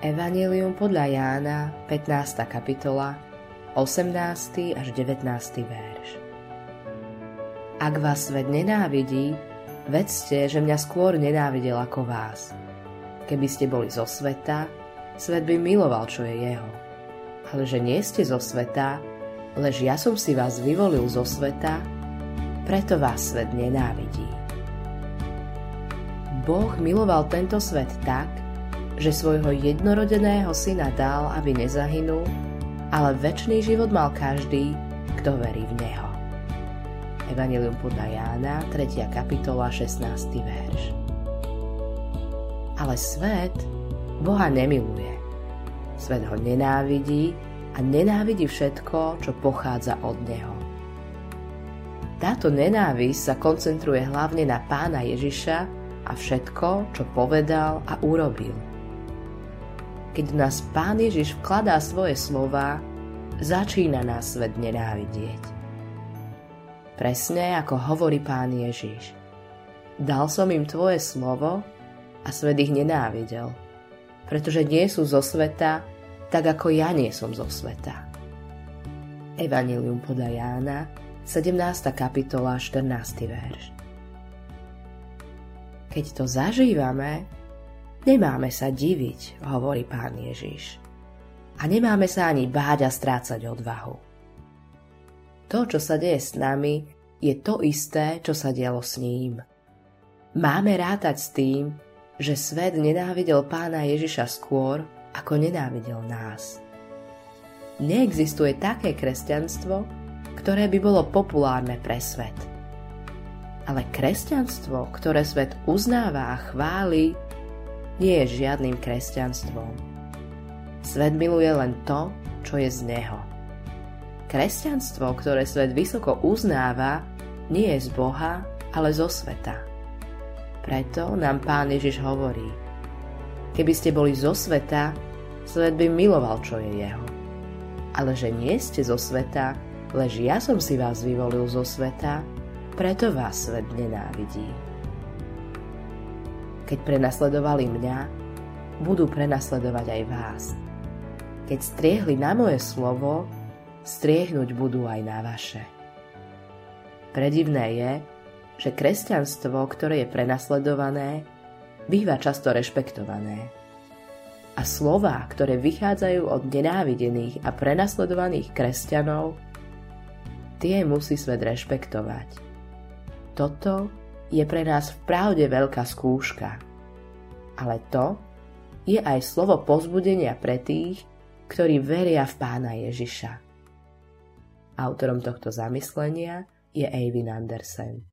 Evanjelium podľa Jána, 15. kapitola, 18. až 19. verš. Ak vás svet nenávidí, vedzte, že mňa skôr nenávidel ako vás. Keby ste boli zo sveta, svet by miloval, čo je jeho. Ale že nie ste zo sveta, lež ja som si vás vyvolil zo sveta, preto vás svet nenávidí. Boh miloval tento svet tak, že svojho jednorodeného syna dal, aby nezahynul, ale večný život mal každý, kto verí v neho. Evanjelium podľa Jána, 3. kapitola, 16. verš. Ale svet Boha nemiluje. Svet ho nenávidí a nenávidí všetko, čo pochádza od neho. Táto nenávisť sa koncentruje hlavne na Pána Ježiša a všetko, čo povedal a urobil. Keď v nás Pán Ježiš vkladá svoje slová, začína nás svet nenávidieť. Presne ako hovorí Pán Ježiš. Dal som im tvoje slovo a svet ich nenávidel, pretože nie sú zo sveta, tak ako ja nie som zo sveta. Evanjelium podľa Jána, 17. kapitola, 14. verš. Keď to zažívame, nemáme sa diviť, hovorí Pán Ježiš. A nemáme sa ani báť a strácať odvahu. To, čo sa deje s nami, je to isté, čo sa dialo s ním. Máme rátať s tým, že svet nenávidel Pána Ježiša skôr, ako nenávidel nás. Neexistuje také kresťanstvo, ktoré by bolo populárne pre svet. Ale kresťanstvo, ktoré svet uznáva a chváli, nie je žiadnym kresťanstvom. Svet miluje len to, čo je z neho. Kresťanstvo, ktoré svet vysoko uznáva, nie je z Boha, ale zo sveta. Preto nám Pán Ježiš hovorí: keby ste boli zo sveta, svet by miloval, čo je jeho. Ale že nie ste zo sveta, lež ja som si vás vyvolil zo sveta, preto vás svet nenávidí. Keď prenasledovali mňa, budú prenasledovať aj vás. Keď striehli na moje slovo, striehnuť budú aj na vaše. Predivné je, že kresťanstvo, ktoré je prenasledované, býva často rešpektované. A slová, ktoré vychádzajú od nenávidených a prenasledovaných kresťanov, tie musí svet rešpektovať. Toto je pre nás v pravde veľká skúška. Ale to je aj slovo povzbudenia pre tých, ktorí veria v Pána Ježiša. Autorom tohto zamyslenia je A. W. Anderson.